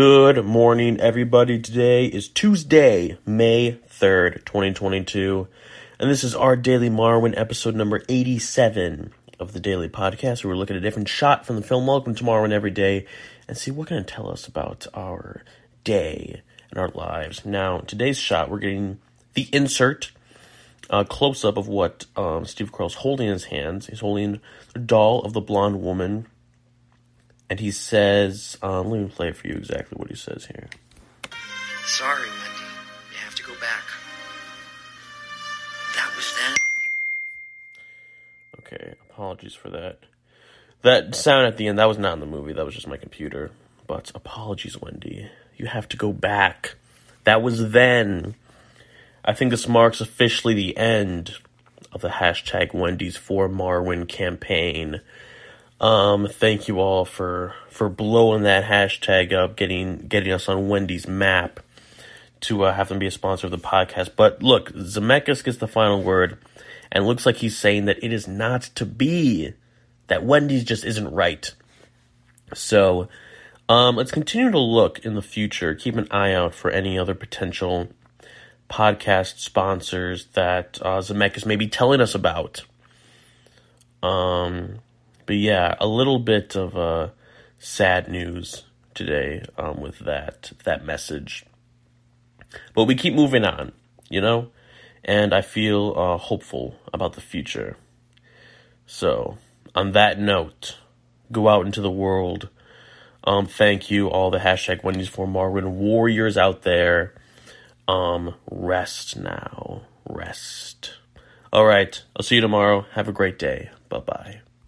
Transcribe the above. Good morning, everybody. Today is Tuesday, May 3rd, 2022, and this is our Daily Marwen episode number 87 of the Daily Podcast, where we're looking at a different shot from the film Welcome to Marwen every day and see what can it tell us about our day and our lives. Now, today's shot, we're getting the insert, a close-up of what Steve Carell's holding in his hands. He's holding the doll of the blonde woman. And he says, let me play for you exactly what he says here. Sorry, Wendy. You have to go back. That was then. Okay, apologies for that. That sound at the end, that was not in the movie. That was just my computer. But apologies, Wendy. You have to go back. That was then. I think this marks officially the end of the hashtag wendys4marwen campaign. Thank you all for blowing that hashtag up, getting us on Wendy's map to have them be a sponsor of the podcast. But look, Zemeckis gets the final word, and looks like he's saying that it is not to be, that Wendy's just isn't right. So, let's continue to look in the future, keep an eye out for any other potential podcast sponsors that Zemeckis may be telling us about. But yeah, a little bit of sad news today with that message. But we keep moving on, you know? And I feel hopeful about the future. So, on that note, go out into the world. Thank you, all the hashtag wendys4marwen warriors out there. Rest now. Rest. All right, I'll see you tomorrow. Have a great day. Bye-bye.